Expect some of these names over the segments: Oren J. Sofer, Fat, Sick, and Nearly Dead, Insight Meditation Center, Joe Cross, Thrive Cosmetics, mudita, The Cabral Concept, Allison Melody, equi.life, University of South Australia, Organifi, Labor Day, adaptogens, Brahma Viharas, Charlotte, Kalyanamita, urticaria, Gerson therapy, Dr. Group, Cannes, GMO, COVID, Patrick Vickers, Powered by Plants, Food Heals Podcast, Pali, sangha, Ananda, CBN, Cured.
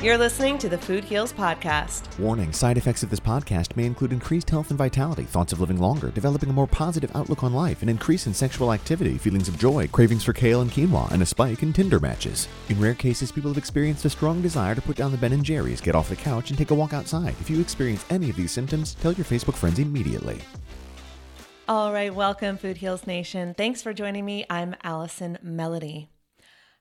You're listening to the Food Heals Podcast. Warning, side effects of this podcast may include increased health and vitality, thoughts of living longer, developing a more positive outlook on life, an increase in sexual activity, feelings of joy, cravings for kale and quinoa, and a spike in Tinder matches. In rare cases, people have experienced a strong desire to put down the Ben & Jerry's, get off the couch, and take a walk outside. If you experience any of these symptoms, tell your Facebook friends immediately. All right, welcome Food Heals Nation. Thanks for joining me. I'm Allison Melody.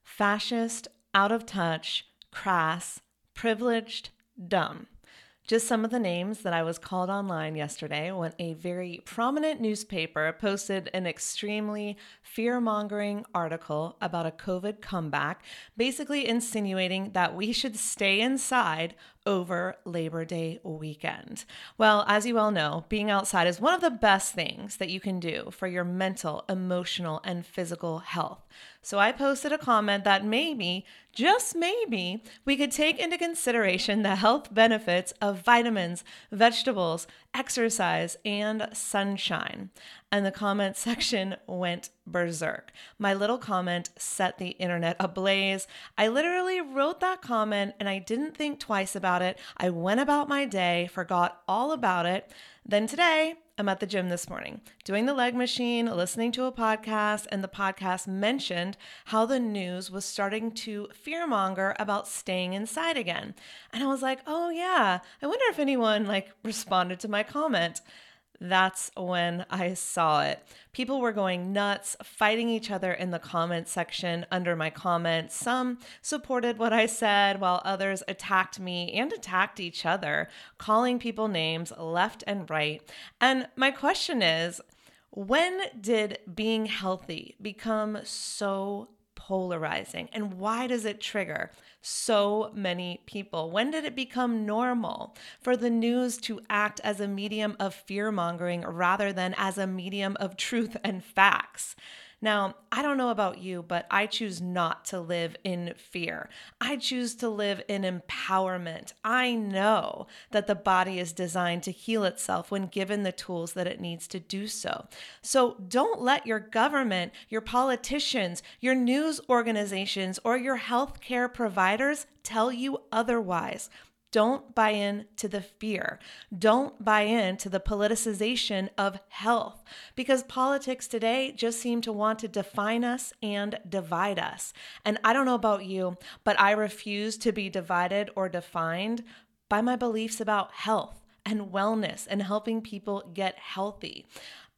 Fascist, out of touch, crass, privileged, dumb. Just some of the names that I was called online yesterday when a very prominent newspaper posted an extremely fear-mongering article about a COVID comeback, basically insinuating that we should stay inside over Labor Day weekend. Well, as you all know, being outside is one of the best things that you can do for your mental, emotional, and physical health. So I posted a comment that maybe, just maybe, we could take into consideration the health benefits of vitamins, vegetables, exercise, and sunshine. And the comment section went berserk. My little comment set the internet ablaze. I literally wrote that comment and I didn't think twice about it. I went about my day, forgot all about it. Then today, I'm at the gym this morning, doing the leg machine, listening to a podcast, and the podcast mentioned how the news was starting to fearmonger about staying inside again. And I was like, oh yeah, I wonder if anyone responded to my comment. That's when I saw it. People were going nuts, fighting each other in the comment section under my comment. Some supported what I said while others attacked me and attacked each other, calling people names left and right. And my question is, when did being healthy become so polarizing? And why does it trigger so many people? When did it become normal for the news to act as a medium of fear-mongering rather than as a medium of truth and facts? Now, I don't know about you, but I choose not to live in fear. I choose to live in empowerment. I know that the body is designed to heal itself when given the tools that it needs to do so. So don't let your government, your politicians, your news organizations, or your healthcare providers tell you otherwise. Don't buy into the fear. Don't buy into the politicization of health, because politics today just seem to want to define us and divide us. And I don't know about you, but I refuse to be divided or defined by my beliefs about health and wellness and helping people get healthy.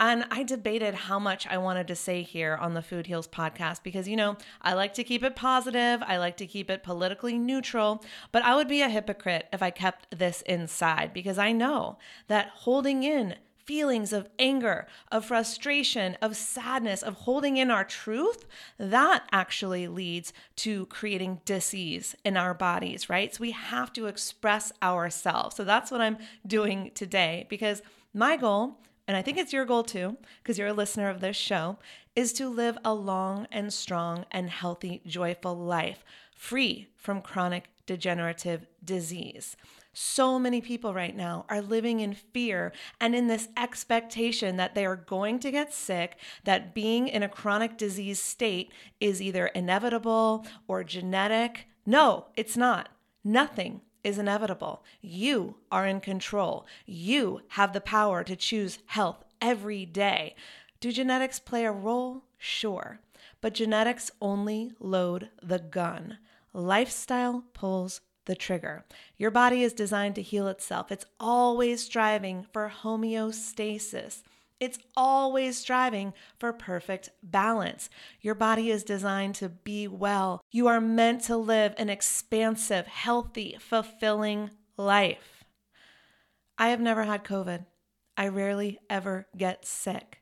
And I debated how much I wanted to say here on the Food Heals Podcast because, I like to keep it positive. I like to keep it politically neutral, but I would be a hypocrite if I kept this inside because I know that holding in feelings of anger, of frustration, of sadness, of holding in our truth, that actually leads to creating disease in our bodies, right? So we have to express ourselves. So that's what I'm doing today because my goal, and I think it's your goal too, because you're a listener of this show, is to live a long and strong and healthy, joyful life, free from chronic degenerative disease. So many people right now are living in fear and in this expectation that they are going to get sick, that being in a chronic disease state is either inevitable or genetic. No, it's not. Nothing is inevitable. You are in control. You have the power to choose health every day. Do genetics play a role? Sure. But genetics only load the gun. Lifestyle pulls the trigger. Your body is designed to heal itself. It's always striving for homeostasis. It's always striving for perfect balance. Your body is designed to be well. You are meant to live an expansive, healthy, fulfilling life. I have never had COVID. I rarely ever get sick.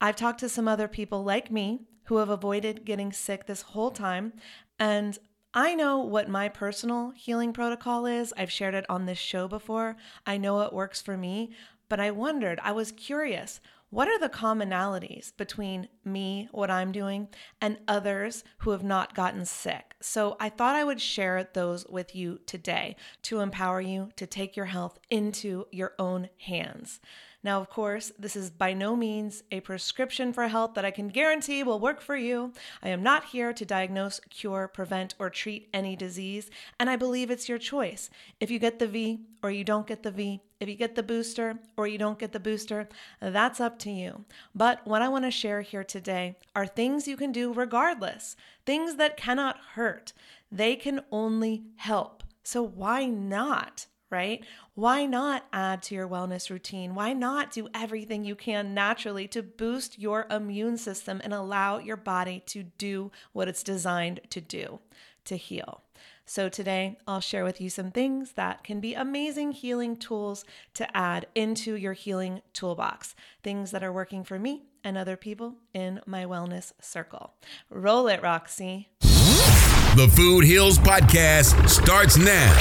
I've talked to some other people like me who have avoided getting sick this whole time, and I know what my personal healing protocol is. I've shared it on this show before. I know it works for me. But I was curious, what are the commonalities between me, what I'm doing, and others who have not gotten sick? So I thought I would share those with you today to empower you to take your health into your own hands. Now, of course, this is by no means a prescription for health that I can guarantee will work for you. I am not here to diagnose, cure, prevent, or treat any disease, and I believe it's your choice. If you get the V or you don't get the V, if you get the booster or you don't get the booster, that's up to you. But what I want to share here today are things you can do regardless, things that cannot hurt. They can only help. So why not? Right? Why not add to your wellness routine? Why not do everything you can naturally to boost your immune system and allow your body to do what it's designed to do, to heal? So today I'll share with you some things that can be amazing healing tools to add into your healing toolbox, things that are working for me and other people in my wellness circle. Roll it, Roxy. The Food Heals Podcast starts now.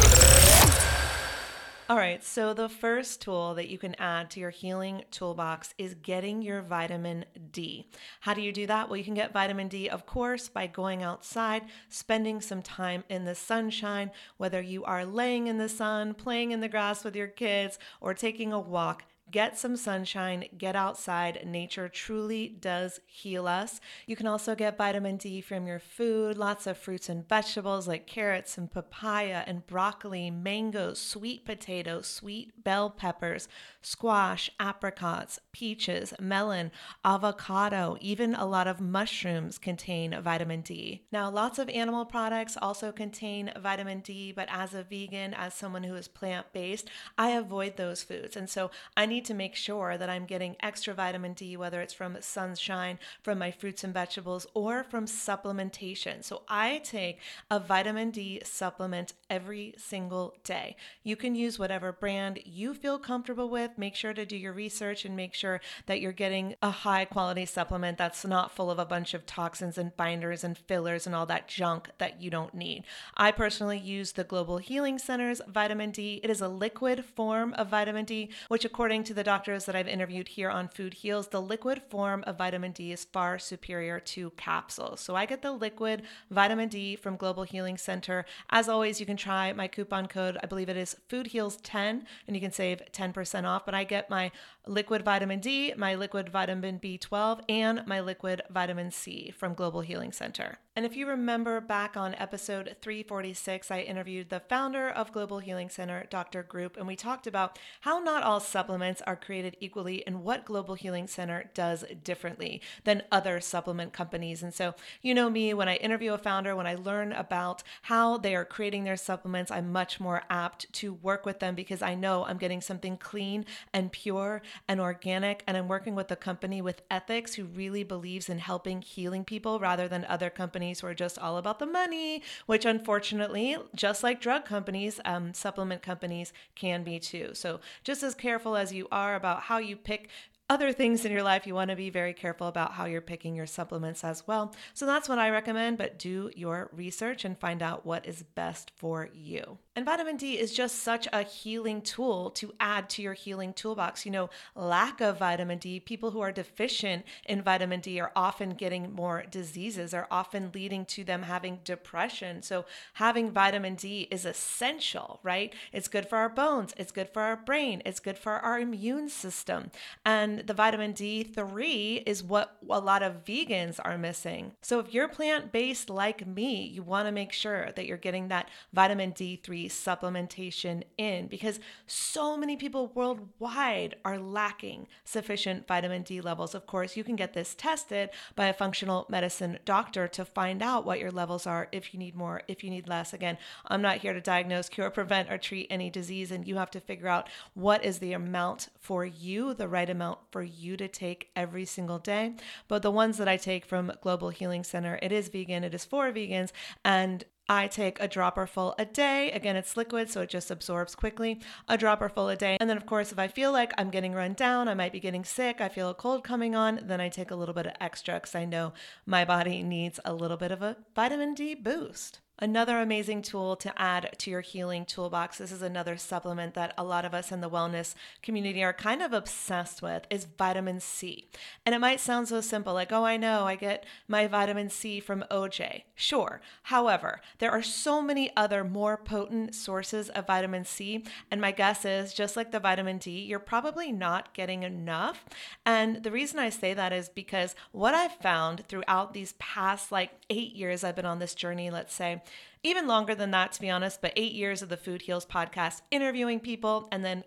All right, so the first tool that you can add to your healing toolbox is getting your vitamin D. How do you do that? Well, you can get vitamin D, of course, by going outside, spending some time in the sunshine, whether you are laying in the sun, playing in the grass with your kids, or taking a walk. Get some sunshine, get outside. Nature truly does heal us. You can also get vitamin D from your food, lots of fruits and vegetables like carrots and papaya and broccoli, mangoes, sweet potatoes, sweet bell peppers, squash, apricots, peaches, melon, avocado, even a lot of mushrooms contain vitamin D. Now, lots of animal products also contain vitamin D, but as a vegan, as someone who is plant-based, I avoid those foods. And so I need to make sure that I'm getting extra vitamin D, whether it's from sunshine, from my fruits and vegetables, or from supplementation. So I take a vitamin D supplement every single day. You can use whatever brand you feel comfortable with. Make sure to do your research and make sure that you're getting a high quality supplement that's not full of a bunch of toxins and binders and fillers and all that junk that you don't need. I personally use the Global Healing Center's vitamin D. It is a liquid form of vitamin D, which according to the doctors that I've interviewed here on Food Heals, the liquid form of vitamin D is far superior to capsules. So I get the liquid vitamin D from Global Healing Center. As always, you can try my coupon code. I believe it is FoodHeals10, and you can save 10% off. But I get my liquid vitamin D, my liquid vitamin B12, and my liquid vitamin C from Global Healing Center. And if you remember back on episode 346, I interviewed the founder of Global Healing Center, Dr. Group, and we talked about how not all supplements are created equally and what Global Healing Center does differently than other supplement companies. And so, you know me, when I interview a founder, when I learn about how they are creating their supplements, I'm much more apt to work with them because I know I'm getting something clean and pure and organic, and I'm working with a company with ethics who really believes in helping healing people rather than other companies who are just all about the money, which unfortunately, just like drug companies, supplement companies can be too. So just as careful as you are about how you pick other things in your life, you want to be very careful about how you're picking your supplements as well. So that's what I recommend, but do your research and find out what is best for you. And vitamin D is just such a healing tool to add to your healing toolbox. You know, lack of vitamin D, people who are deficient in vitamin D are often getting more diseases, are often leading to them having depression. So having vitamin D is essential, right? It's good for our bones. It's good for our brain. It's good for our immune system. And the vitamin D3 is what a lot of vegans are missing. So if you're plant-based like me, you want to make sure that you're getting that vitamin D3 supplementation in, because so many people worldwide are lacking sufficient vitamin D levels. Of course, you can get this tested by a functional medicine doctor to find out what your levels are, if you need more, if you need less. Again, I'm not here to diagnose, cure, prevent, or treat any disease, and you have to figure out what is the amount for you, the right amount for you to take every single day. But the ones that I take from Global Healing Center, it is vegan, it is for vegans, and I take a dropper full a day. Again, it's liquid, so it just absorbs quickly. A dropper full a day. And then, of course, if I feel like I'm getting run down, I might be getting sick, I feel a cold coming on, then I take a little bit of extra because I know my body needs a little bit of a vitamin D boost. Another amazing tool to add to your healing toolbox, this is another supplement that a lot of us in the wellness community are kind of obsessed with, is vitamin C. And it might sound so simple, like, oh, I know, I get my vitamin C from OJ. Sure. However, there are so many other more potent sources of vitamin C. And my guess is, just like the vitamin D, you're probably not getting enough. And the reason I say that is because what I've found throughout these past 8 years I've been on this journey, let's say, even longer than that, to be honest, but 8 years of the Food Heals podcast, interviewing people, and then,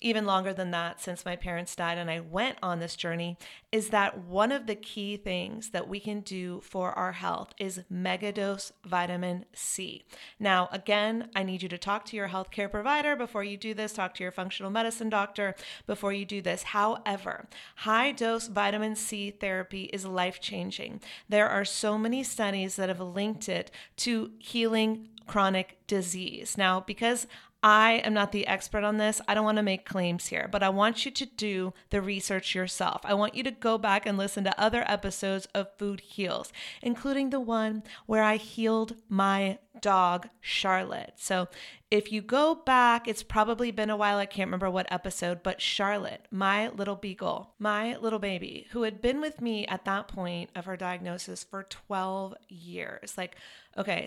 even longer than that since my parents died and I went on this journey, is that one of the key things that we can do for our health is megadose vitamin C. Now, again, I need you to talk to your healthcare provider before you do this, talk to your functional medicine doctor before you do this. However, high dose vitamin C therapy is life-changing. There are so many studies that have linked it to healing chronic disease. Now, because I am not the expert on this, I don't want to make claims here, but I want you to do the research yourself. I want you to go back and listen to other episodes of Food Heals, including the one where I healed my dog, Charlotte. So if you go back, it's probably been a while. I can't remember what episode, but Charlotte, my little beagle, my little baby, who had been with me at that point of her diagnosis for 12 years.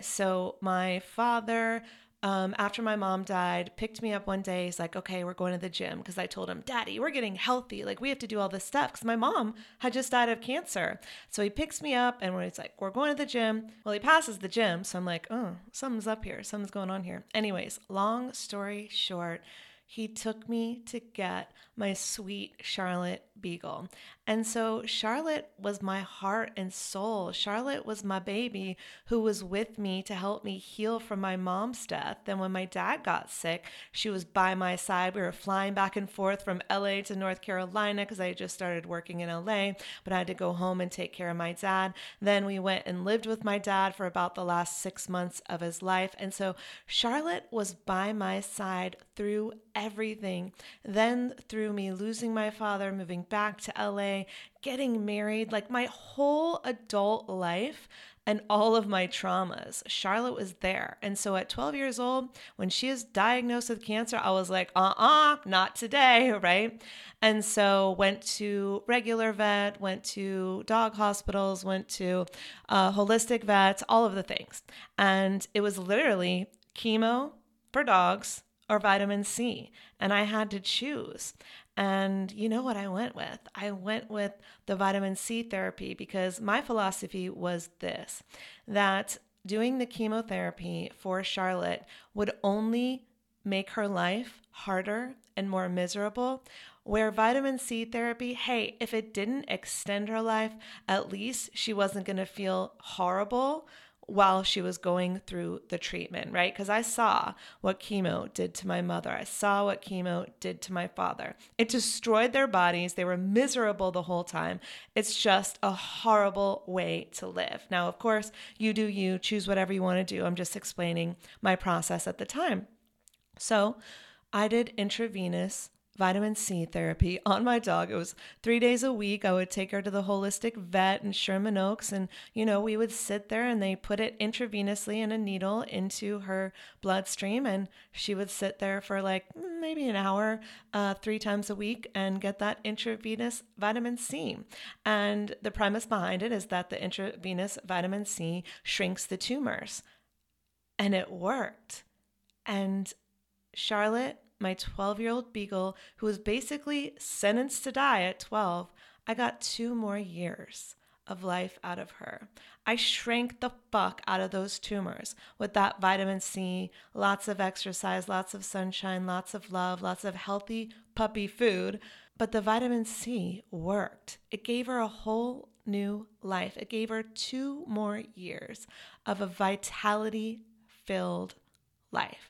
So my father, after my mom died, picked me up one day. He's like, okay, we're going to the gym. Cause I told him, Daddy, we're getting healthy. We have to do all this stuff. Cause my mom had just died of cancer. So he picks me up and he's like, we're going to the gym. Well, he passes the gym. So I'm like, oh, something's up here. Something's going on here. Anyways, long story short, he took me to get my sweet Charlotte beagle. And so Charlotte was my heart and soul. Charlotte was my baby who was with me to help me heal from my mom's death. Then when my dad got sick, she was by my side. We were flying back and forth from LA to North Carolina because I had just started working in LA, but I had to go home and take care of my dad. Then we went and lived with my dad for about the last 6 months of his life. And so Charlotte was by my side through everything. Then through me losing my father, moving back to LA, getting married, my whole adult life and all of my traumas, Charlotte was there. And so at 12 years old, when she is diagnosed with cancer, I was like, not today, right? And so went to regular vet, went to dog hospitals, went to holistic vets, all of the things. And it was literally chemo for dogs or vitamin C. And I had to choose. And you know what I went with? I went with the vitamin C therapy because my philosophy was this, that doing the chemotherapy for Charlotte would only make her life harder and more miserable, where vitamin C therapy, hey, if it didn't extend her life, at least she wasn't going to feel horrible while she was going through the treatment, right? Because I saw what chemo did to my mother. I saw what chemo did to my father. It destroyed their bodies. They were miserable the whole time. It's just a horrible way to live. Now, of course, you do you, choose whatever you want to do. I'm just explaining my process at the time. So I did intravenous vitamin C therapy on my dog. It was 3 days a week. I would take her to the holistic vet in Sherman Oaks and, we would sit there and they put it intravenously in a needle into her bloodstream. And she would sit there for maybe an hour, 3 times a week and get that intravenous vitamin C. And the premise behind it is that the intravenous vitamin C shrinks the tumors. And it worked. And Charlotte, my 12-year-old beagle, who was basically sentenced to die at 12, I got 2 more years of life out of her. I shrank the fuck out of those tumors with that vitamin C, lots of exercise, lots of sunshine, lots of love, lots of healthy puppy food. But the vitamin C worked. It gave her a whole new life. It gave her 2 more years of a vitality-filled life.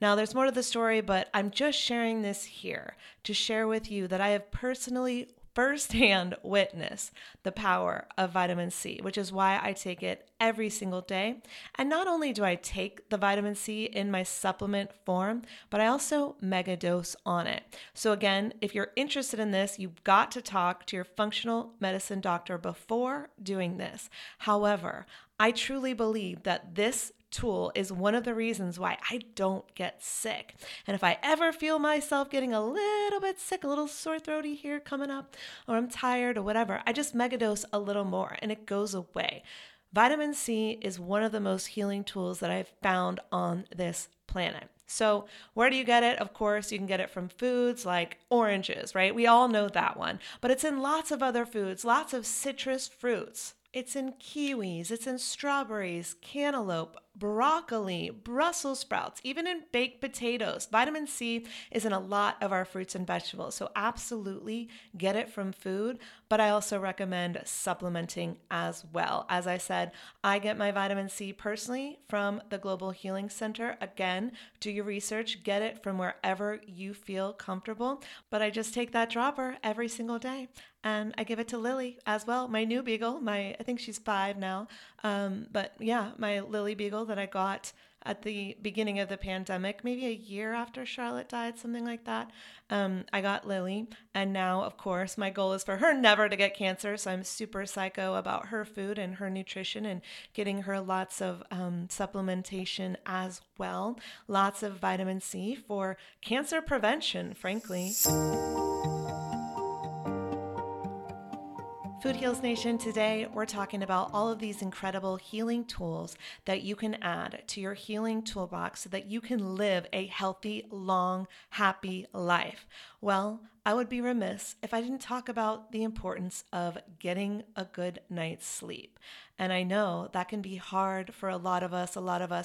Now, there's more to the story, but I'm just sharing this here to share with you that I have personally firsthand witnessed the power of vitamin C, which is why I take it every single day. And not only do I take the vitamin C in my supplement form, but I also mega dose on it. So again, if you're interested in this, you've got to talk to your functional medicine doctor before doing this. However, I truly believe that this tool is one of the reasons why I don't get sick. And if I ever feel myself getting a little bit sick, a little sore throaty here coming up, or I'm tired or whatever, I just megadose a little more and it goes away. Vitamin C is one of the most healing tools that I've found on this planet. So where do you get it? Of course, you can get it from foods like oranges, right? We all know that one, but it's in lots of other foods, lots of citrus fruits. It's in kiwis, it's in strawberries, cantaloupe, broccoli, Brussels sprouts, even in baked potatoes. Vitamin C is in a lot of our fruits and vegetables, so absolutely get it from food, but I also recommend supplementing as well. As I said, I get my vitamin C personally from the Global Healing Center. Again, do your research, get it from wherever you feel comfortable, but I just take that dropper every single day. And I give it to Lily as well, my new beagle. I think she's 5 now, but yeah, my Lily beagle that I got at the beginning of the pandemic, maybe a year after Charlotte died, something like that. I got Lily, and now, of course, my goal is for her never to get cancer, so I'm super psycho about her food and her nutrition and getting her lots of supplementation as well, lots of vitamin C for cancer prevention, frankly. Food Heals Nation, today we're talking about all of these incredible healing tools that you can add to your healing toolbox so that you can live a healthy, long, happy life. Well, I would be remiss if I didn't talk about the importance of getting a good night's sleep. And I know that can be hard for a lot of us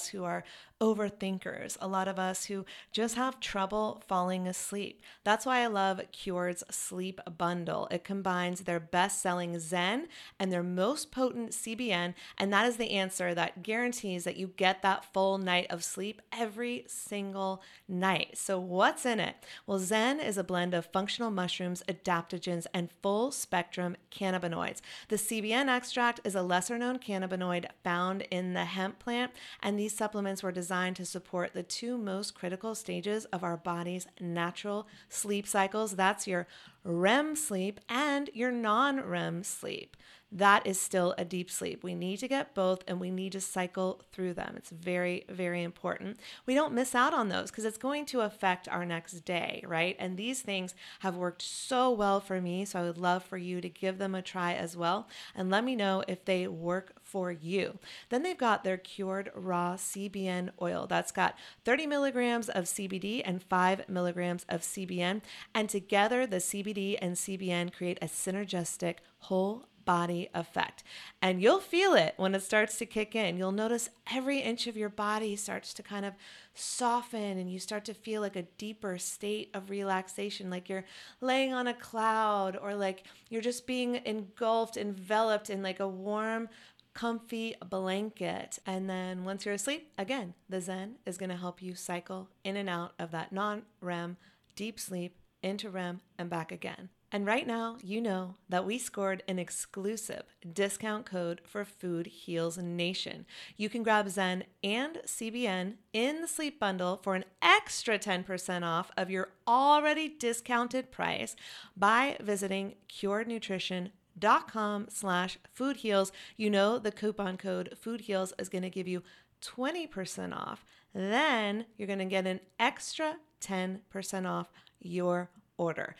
who are overthinkers, a lot of us who just have trouble falling asleep. That's why I love Cured's Sleep Bundle. It combines their best-selling Zen and their most potent CBN, and that is the answer that guarantees that you get that full night of sleep every single night. So what's in it? Well, Zen is a blend of functional mushrooms, adaptogens, and full-spectrum cannabinoids. The CBN extract is a lesser-known cannabinoid found in the hemp plant, and these supplements were designed to support the two most critical stages of our body's natural sleep cycles. That's your REM sleep and your non-REM sleep. That is still a deep sleep. We need to get both and we need to cycle through them. It's very, very important. We don't miss out on those because it's going to affect our next day, right? And these things have worked so well for me, so I would love for you to give them a try as well and let me know if they work for you. Then they've got their Cured Raw CBN oil. That's got 30 milligrams of CBD and 5 milligrams of CBN, and together the CBD and CBN create a synergistic whole body effect. And you'll feel it when it starts to kick in. You'll notice every inch of your body starts to kind of soften and you start to feel like a deeper state of relaxation, like you're laying on a cloud or like you're just being engulfed, enveloped in like a warm, comfy blanket. And then once you're asleep, again, the Zen is going to help you cycle in and out of that non-REM, deep sleep, into REM and back again. And right now, you know that we scored an exclusive discount code for Food Heals Nation. You can grab Zen and CBN in the sleep bundle for an extra 10% off of your already discounted price by visiting curednutrition.com/foodheals. You know the coupon code FoodHeals is going to give you 20% off. Then you're going to get an extra 10% off your order.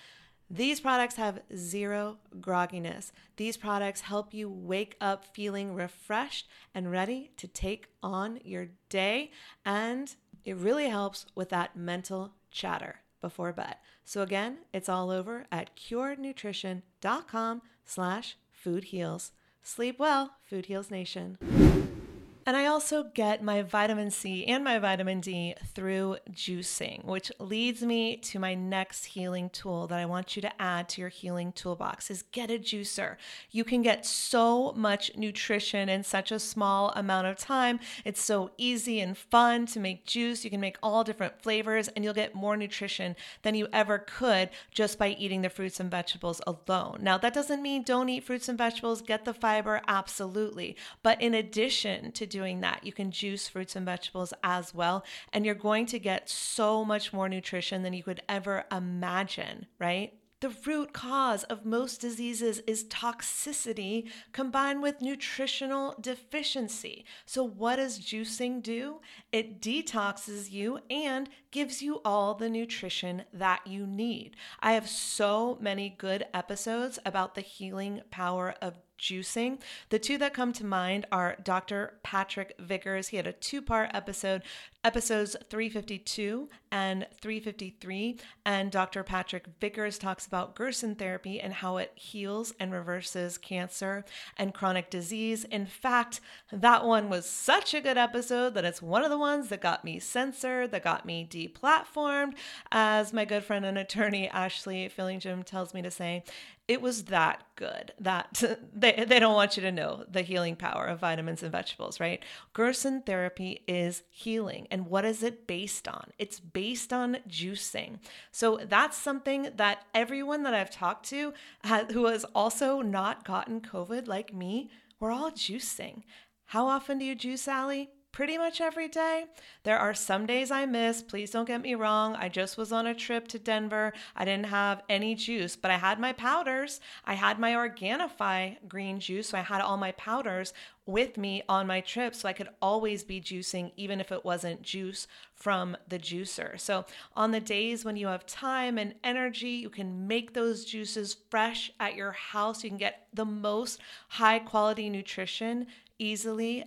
These products have zero grogginess. These products help you wake up feeling refreshed and ready to take on your day. And it really helps with that mental chatter before bed. So again, it's all over at curednutrition.com/foodheals. Sleep well, Food Heals Nation. And I also get my vitamin C and my vitamin D through juicing, which leads me to my next healing tool that I want you to add to your healing toolbox is get a juicer. You can get so much nutrition in such a small amount of time. It's so easy and fun to make juice. You can make all different flavors and you'll get more nutrition than you ever could just by eating the fruits and vegetables alone. Now, that doesn't mean don't eat fruits and vegetables, get the fiber, absolutely. But in addition to doing that, you can juice fruits and vegetables as well, and you're going to get so much more nutrition than you could ever imagine, right? The root cause of most diseases is toxicity combined with nutritional deficiency. So what does juicing do? It detoxes you and gives you all the nutrition that you need. I have so many good episodes about the healing power of juicing. The two that come to mind are Dr. Patrick Vickers. He had a two-part episode, episodes 352 and 353. And Dr. Patrick Vickers talks about Gerson therapy and how it heals and reverses cancer and chronic disease. In fact, that one was such a good episode that it's one of the ones that got me censored, that got me deplatformed. As my good friend and attorney, Ashley Fieldingham, tells me to say, it was that good that they don't want you to know the healing power of vitamins and vegetables, right? Gerson therapy is healing. And what is it based on? It's based on juicing. So that's something that everyone that I've talked to who has also not gotten COVID like me, we're all juicing. How often do you juice, Allie? Pretty much every day. There are some days I miss. Please don't get me wrong. I just was on a trip to Denver. I didn't have any juice, but I had my powders. I had my Organifi green juice. So I had all my powders with me on my trip. So I could always be juicing, even if it wasn't juice from the juicer. So on the days when you have time and energy, you can make those juices fresh at your house. You can get the most high quality nutrition easily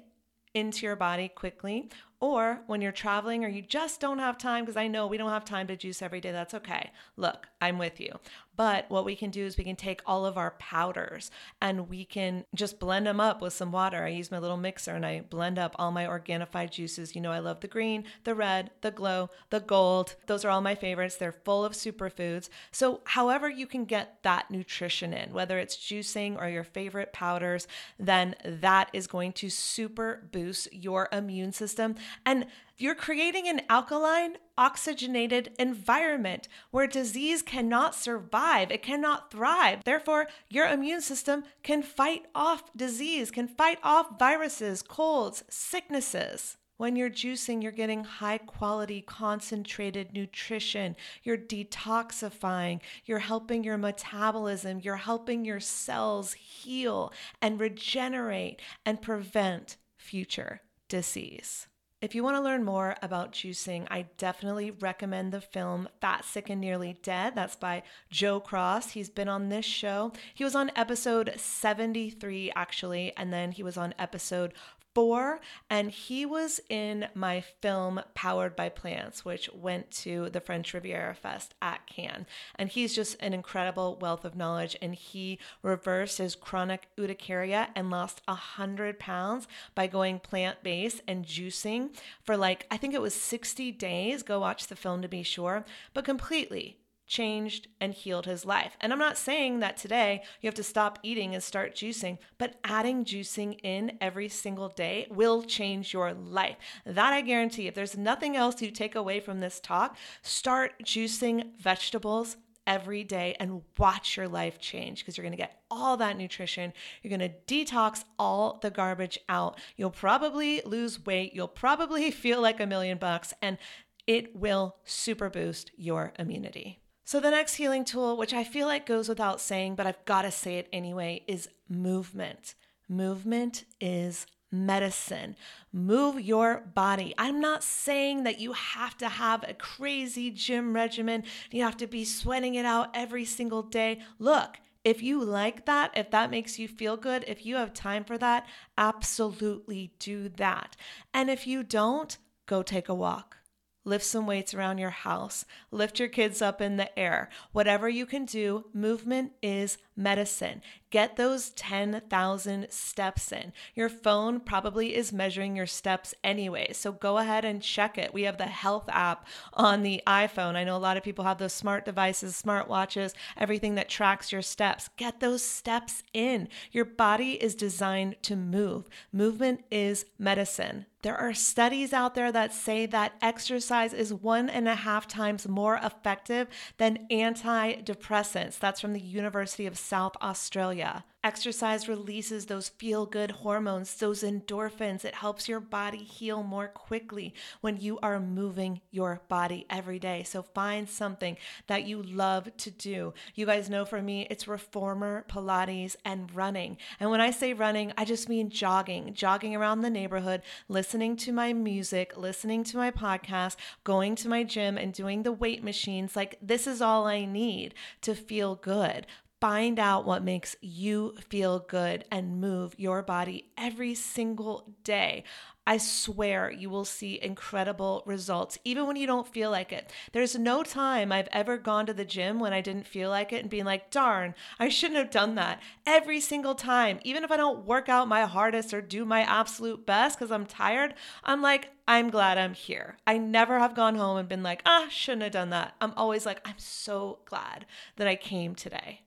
into your body quickly, or when you're traveling or you just don't have time, because I know we don't have time to juice every day. That's okay. Look, I'm with you. But what we can do is we can take all of our powders and we can just blend them up with some water. I use my little mixer and I blend up all my Organifi juices. You know, I love the green, the red, the glow, the gold. Those are all my favorites. They're full of superfoods. So however you can get that nutrition in, whether it's juicing or your favorite powders, then that is going to super boost your immune system. And you're creating an alkaline, oxygenated environment where disease cannot survive. It cannot thrive. Therefore, your immune system can fight off disease, can fight off viruses, colds, sicknesses. When you're juicing, you're getting high quality, concentrated nutrition. You're detoxifying. You're helping your metabolism. You're helping your cells heal and regenerate and prevent future disease. If you want to learn more about juicing, I definitely recommend the film Fat, Sick, and Nearly Dead. That's by Joe Cross. He's been on this show. He was on episode 73, actually, and then he was on episode 4, and he was in my film Powered by Plants, which went to the French Riviera Fest at Cannes. And he's just an incredible wealth of knowledge, and he reversed his chronic urticaria and lost 100 pounds by going plant-based and juicing for I think it was 60 days. Go watch the film to be sure, but completely changed and healed his life. And I'm not saying that today you have to stop eating and start juicing, but adding juicing in every single day will change your life. That I guarantee. If there's nothing else you take away from this talk, start juicing vegetables every day and watch your life change, because you're going to get all that nutrition. You're going to detox all the garbage out. You'll probably lose weight. You'll probably feel like $1 million, and it will super boost your immunity. So the next healing tool, which I feel like goes without saying, but I've got to say it anyway, is movement. Movement is medicine. Move your body. I'm not saying that you have to have a crazy gym regimen. You have to be sweating it out every single day. Look, if you like that, if that makes you feel good, if you have time for that, absolutely do that. And if you don't, go take a walk. Lift some weights around your house, lift your kids up in the air, whatever you can do. Movement is medicine. Get those 10,000 steps in. Your phone probably is measuring your steps anyway, so go ahead and check it. We have the health app on the iPhone. I know a lot of people have those smart devices, smart watches, everything that tracks your steps. Get those steps in. Your body is designed to move. Movement is medicine. There are studies out there that say that exercise is 1.5 times more effective than antidepressants. That's from the University of South Australia. Exercise releases those feel-good hormones, those endorphins. It helps your body heal more quickly when you are moving your body every day. So find something that you love to do. You guys know for me, it's reformer, Pilates, and running. And when I say running, I just mean jogging around the neighborhood, listening to my music, listening to my podcast, going to my gym and doing the weight machines. Like, this is all I need to feel good. Find out what makes you feel good and move your body every single day. I swear you will see incredible results, even when you don't feel like it. There's no time I've ever gone to the gym when I didn't feel like it and being like, darn, I shouldn't have done that. Every single time, even if I don't work out my hardest or do my absolute best because I'm tired, I'm like, I'm glad I'm here. I never have gone home and been like, shouldn't have done that. I'm always like, I'm so glad that I came today.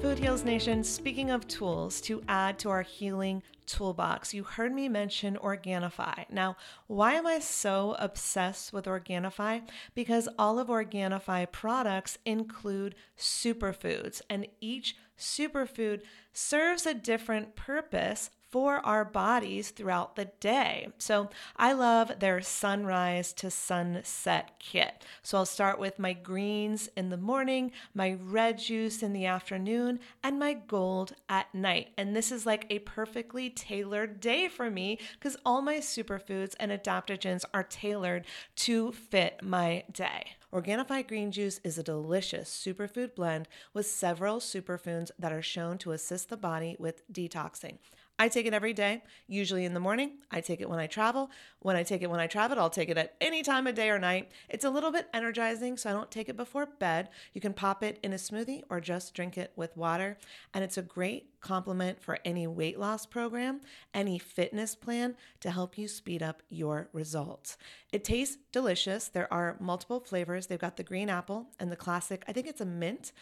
Food Heals Nation, speaking of tools to add to our healing toolbox, you heard me mention Organifi. Now, why am I so obsessed with Organifi? Because all of Organifi products include superfoods, and each superfood serves a different purpose for our bodies throughout the day. So I love their sunrise to sunset kit. So I'll start with my greens in the morning, my red juice in the afternoon, and my gold at night. And this is like a perfectly tailored day for me because all my superfoods and adaptogens are tailored to fit my day. Organifi green juice is a delicious superfood blend with several superfoods that are shown to assist the body with detoxing. I take it every day, usually in the morning. I take it when I travel. When I take it when I travel, I'll take it at any time of day or night. It's a little bit energizing, so I don't take it before bed. You can pop it in a smoothie or just drink it with water. And it's a great compliment for any weight loss program, any fitness plan to help you speed up your results. It tastes delicious. There are multiple flavors. They've got the green apple and the classic, I think it's a mint.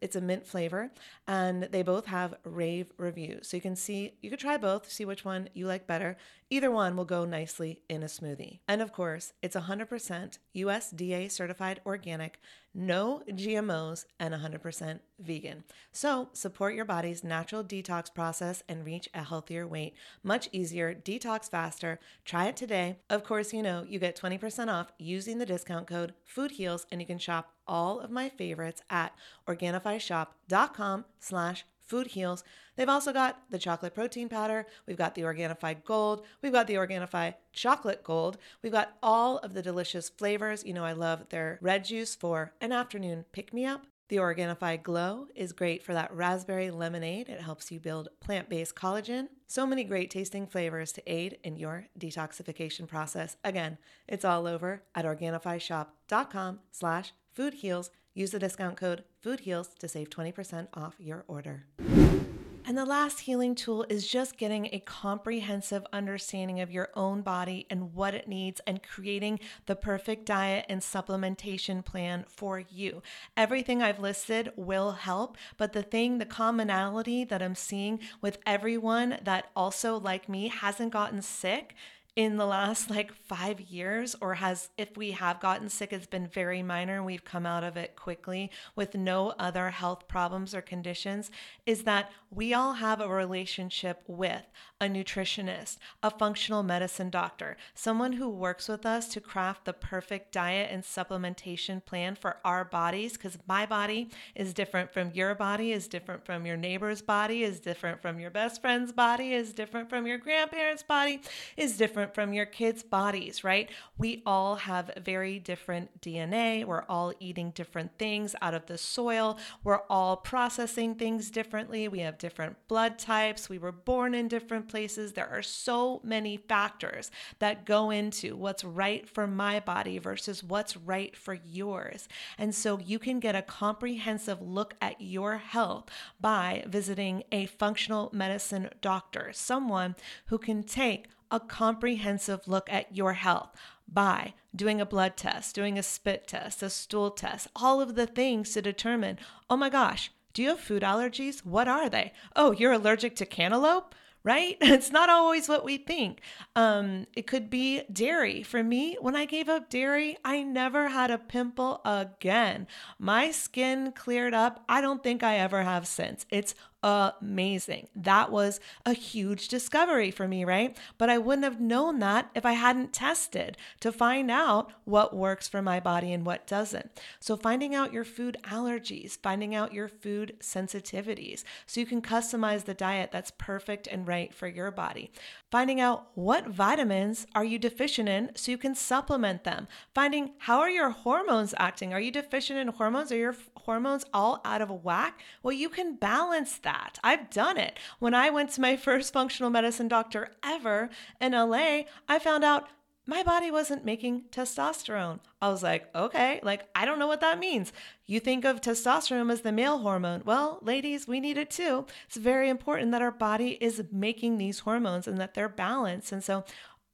It's a mint flavor, and they both have rave reviews. So you can see, you could try both, see which one you like better. Either one will go nicely in a smoothie. And of course, it's 100% USDA certified organic, no GMOs, and 100% vegan. So support your body's natural detox process and reach a healthier weight. Much easier, detox faster. Try it today. Of course, you know, you get 20% off using the discount code FoodHeals, and you can shop all of my favorites at OrganifiShop.com/FoodHeals. They've also got the chocolate protein powder. We've got the Organifi Gold. We've got the Organifi Chocolate Gold. We've got all of the delicious flavors. You know, I love their red juice for an afternoon pick-me-up. The Organifi Glow is great for that raspberry lemonade. It helps you build plant-based collagen. So many great tasting flavors to aid in your detoxification process. Again, it's all over at OrganifiShop.com/FoodHeals. Use the discount code FoodHeals to save 20% off your order. And the last healing tool is just getting a comprehensive understanding of your own body and what it needs and creating the perfect diet and supplementation plan for you. Everything I've listed will help, but the commonality that I'm seeing with everyone that also, like me, hasn't gotten sick in the last 5 years, or if we have gotten sick, it's been very minor and we've come out of it quickly with no other health problems or conditions, is that we all have a relationship with a nutritionist, a functional medicine doctor, someone who works with us to craft the perfect diet and supplementation plan for our bodies, because my body is different from your body, is different from your neighbor's body, is different from your best friend's body, is different from your grandparents' body, is different from your kids' bodies, right? We all have very different DNA. We're all eating different things out of the soil. We're all processing things differently. We have different blood types. We were born in different places. There are so many factors that go into what's right for my body versus what's right for yours. And so you can get a comprehensive look at your health by visiting a functional medicine doctor, someone who can take a comprehensive look at your health by doing a blood test, doing a spit test, a stool test, all of the things to determine, oh my gosh, do you have food allergies? What are they? Oh, you're allergic to cantaloupe? Right? It's not always what we think. It could be dairy. For me, when I gave up dairy, I never had a pimple again. My skin cleared up. I don't think I ever have since. It's amazing. That was a huge discovery for me, right? But I wouldn't have known that if I hadn't tested to find out what works for my body and what doesn't. So finding out your food allergies, finding out your food sensitivities, so you can customize the diet that's perfect and right for your body. Finding out what vitamins are you deficient in so you can supplement them. Finding how are your hormones acting? Are you deficient in hormones? Are your hormones all out of whack? Well, you can balance that. I've done it. When I went to my first functional medicine doctor ever in LA, I found out my body wasn't making testosterone. I was like, okay, I don't know what that means. You think of testosterone as the male hormone. Well, ladies, we need it too. It's very important that our body is making these hormones and that they're balanced. And so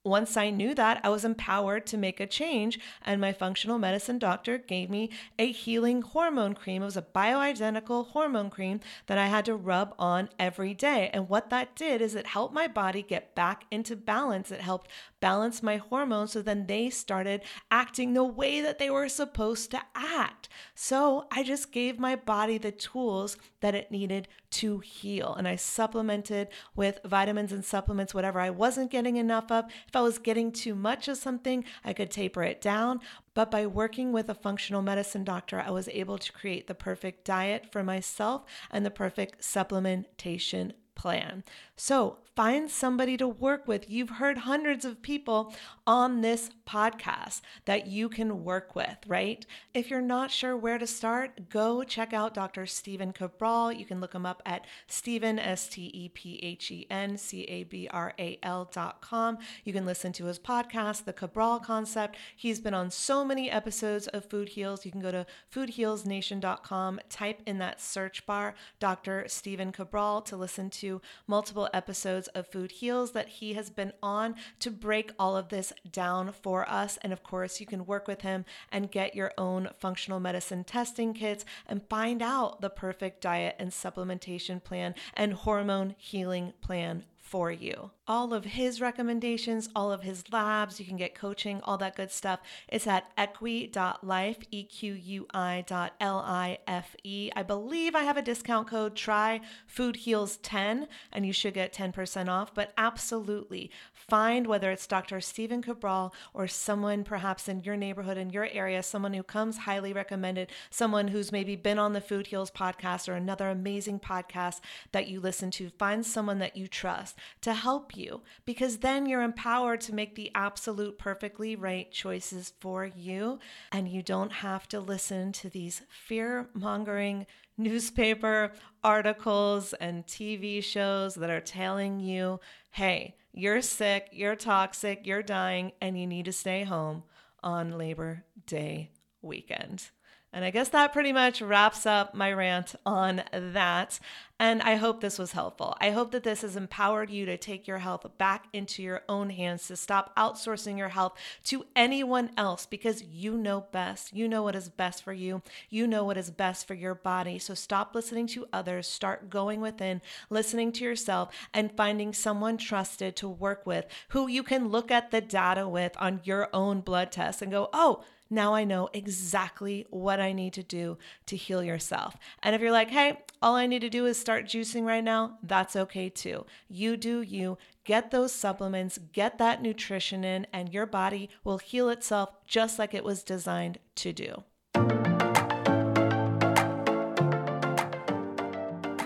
once I knew that, I was empowered to make a change, and my functional medicine doctor gave me a healing hormone cream. It was a bioidentical hormone cream that I had to rub on every day. And what that did is it helped my body get back into balance. It helped balance my hormones, so then they started acting the way that they were supposed to act. So I just gave my body the tools that it needed to heal. And I supplemented with vitamins and supplements, whatever I wasn't getting enough of. If I was getting too much of something, I could taper it down. But by working with a functional medicine doctor, I was able to create the perfect diet for myself and the perfect supplementation plan. So find somebody to work with. You've heard hundreds of people on this podcast that you can work with, right? If you're not sure where to start, go check out Dr. Stephen Cabral. You can look him up at Stephen, StephenCabral.com. You can listen to his podcast, The Cabral Concept. He's been on so many episodes of Food Heals. You can go to FoodHealsNation.com, type in that search bar, Dr. Stephen Cabral, to listen to multiple episodes of Food Heals that he has been on to break all of this down for us. And of course, you can work with him and get your own functional medicine testing kits and find out the perfect diet and supplementation plan and hormone healing plan for you. All of his recommendations, all of his labs, you can get coaching, all that good stuff. It's at equi.life, equi.life. I believe I have a discount code, try Food Heals 10, and you should get 10% off, but absolutely find whether it's Dr. Stephen Cabral or someone perhaps in your neighborhood, in your area, someone who comes highly recommended, someone who's maybe been on the Food Heals podcast or another amazing podcast that you listen to. Find someone that you trust to help you, because then you're empowered to make the absolute perfectly right choices for you, and you don't have to listen to these fear-mongering newspaper articles and TV shows that are telling you, hey, you're sick, you're toxic, you're dying, and you need to stay home on Labor Day weekend. And I guess that pretty much wraps up my rant on that. And I hope this was helpful. I hope that this has empowered you to take your health back into your own hands, to stop outsourcing your health to anyone else, because you know best. You know what is best for you. You know what is best for your body. So stop listening to others. Start going within, listening to yourself, and finding someone trusted to work with who you can look at the data with on your own blood test and go, oh, now I know exactly what I need to do to heal yourself. And if you're like, hey, all I need to do is start juicing right now, that's okay too. You do you. Get those supplements, get that nutrition in, and your body will heal itself just like it was designed to do.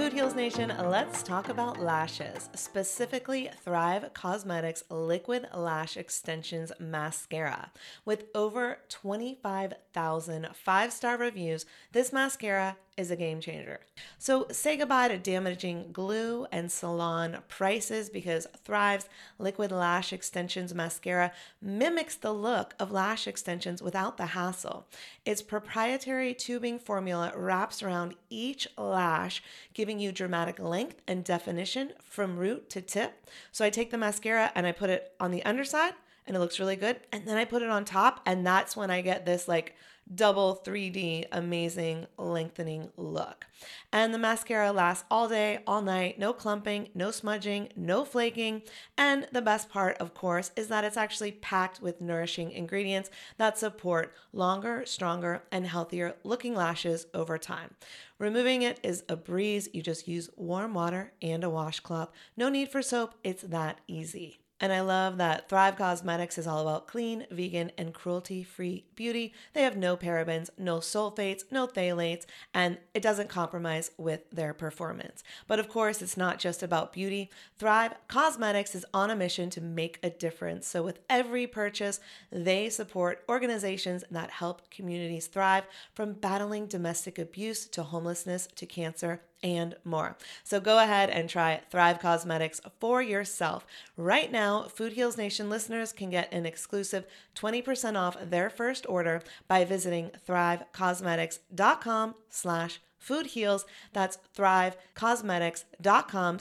Food Heals Nation, let's talk about lashes, specifically Thrive Cosmetics Liquid Lash Extensions Mascara. With over 25,000 five-star reviews, this mascara is a game changer. So say goodbye to damaging glue and salon prices because Thrive's Liquid Lash Extensions Mascara mimics the look of lash extensions without the hassle. Its proprietary tubing formula wraps around each lash, giving you dramatic length and definition from root to tip. So I take the mascara and I put it on the underside and it looks really good. And then I put it on top and that's when I get this like double 3D amazing lengthening look. And the mascara lasts all day, all night, no clumping, no smudging, no flaking. And the best part, of course, is that it's actually packed with nourishing ingredients that support longer, stronger, and healthier looking lashes over time. Removing it is a breeze. You just use warm water and a washcloth. No need for soap. It's that easy. And I love that Thrive Cosmetics is all about clean, vegan, and cruelty-free beauty. They have no parabens, no sulfates, no phthalates, and it doesn't compromise with their performance. But of course, it's not just about beauty. Thrive Cosmetics is on a mission to make a difference. So with every purchase, they support organizations that help communities thrive, from battling domestic abuse to homelessness to cancer and more. So go ahead and try Thrive Cosmetics for yourself. Right now, Food Heals Nation listeners can get an exclusive 20% off their first order by visiting thrivecosmetics.com/foodheals. That's thrivecosmetics.com,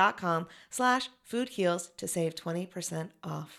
CAUSEMETICS.com/foodheals to save 20% off.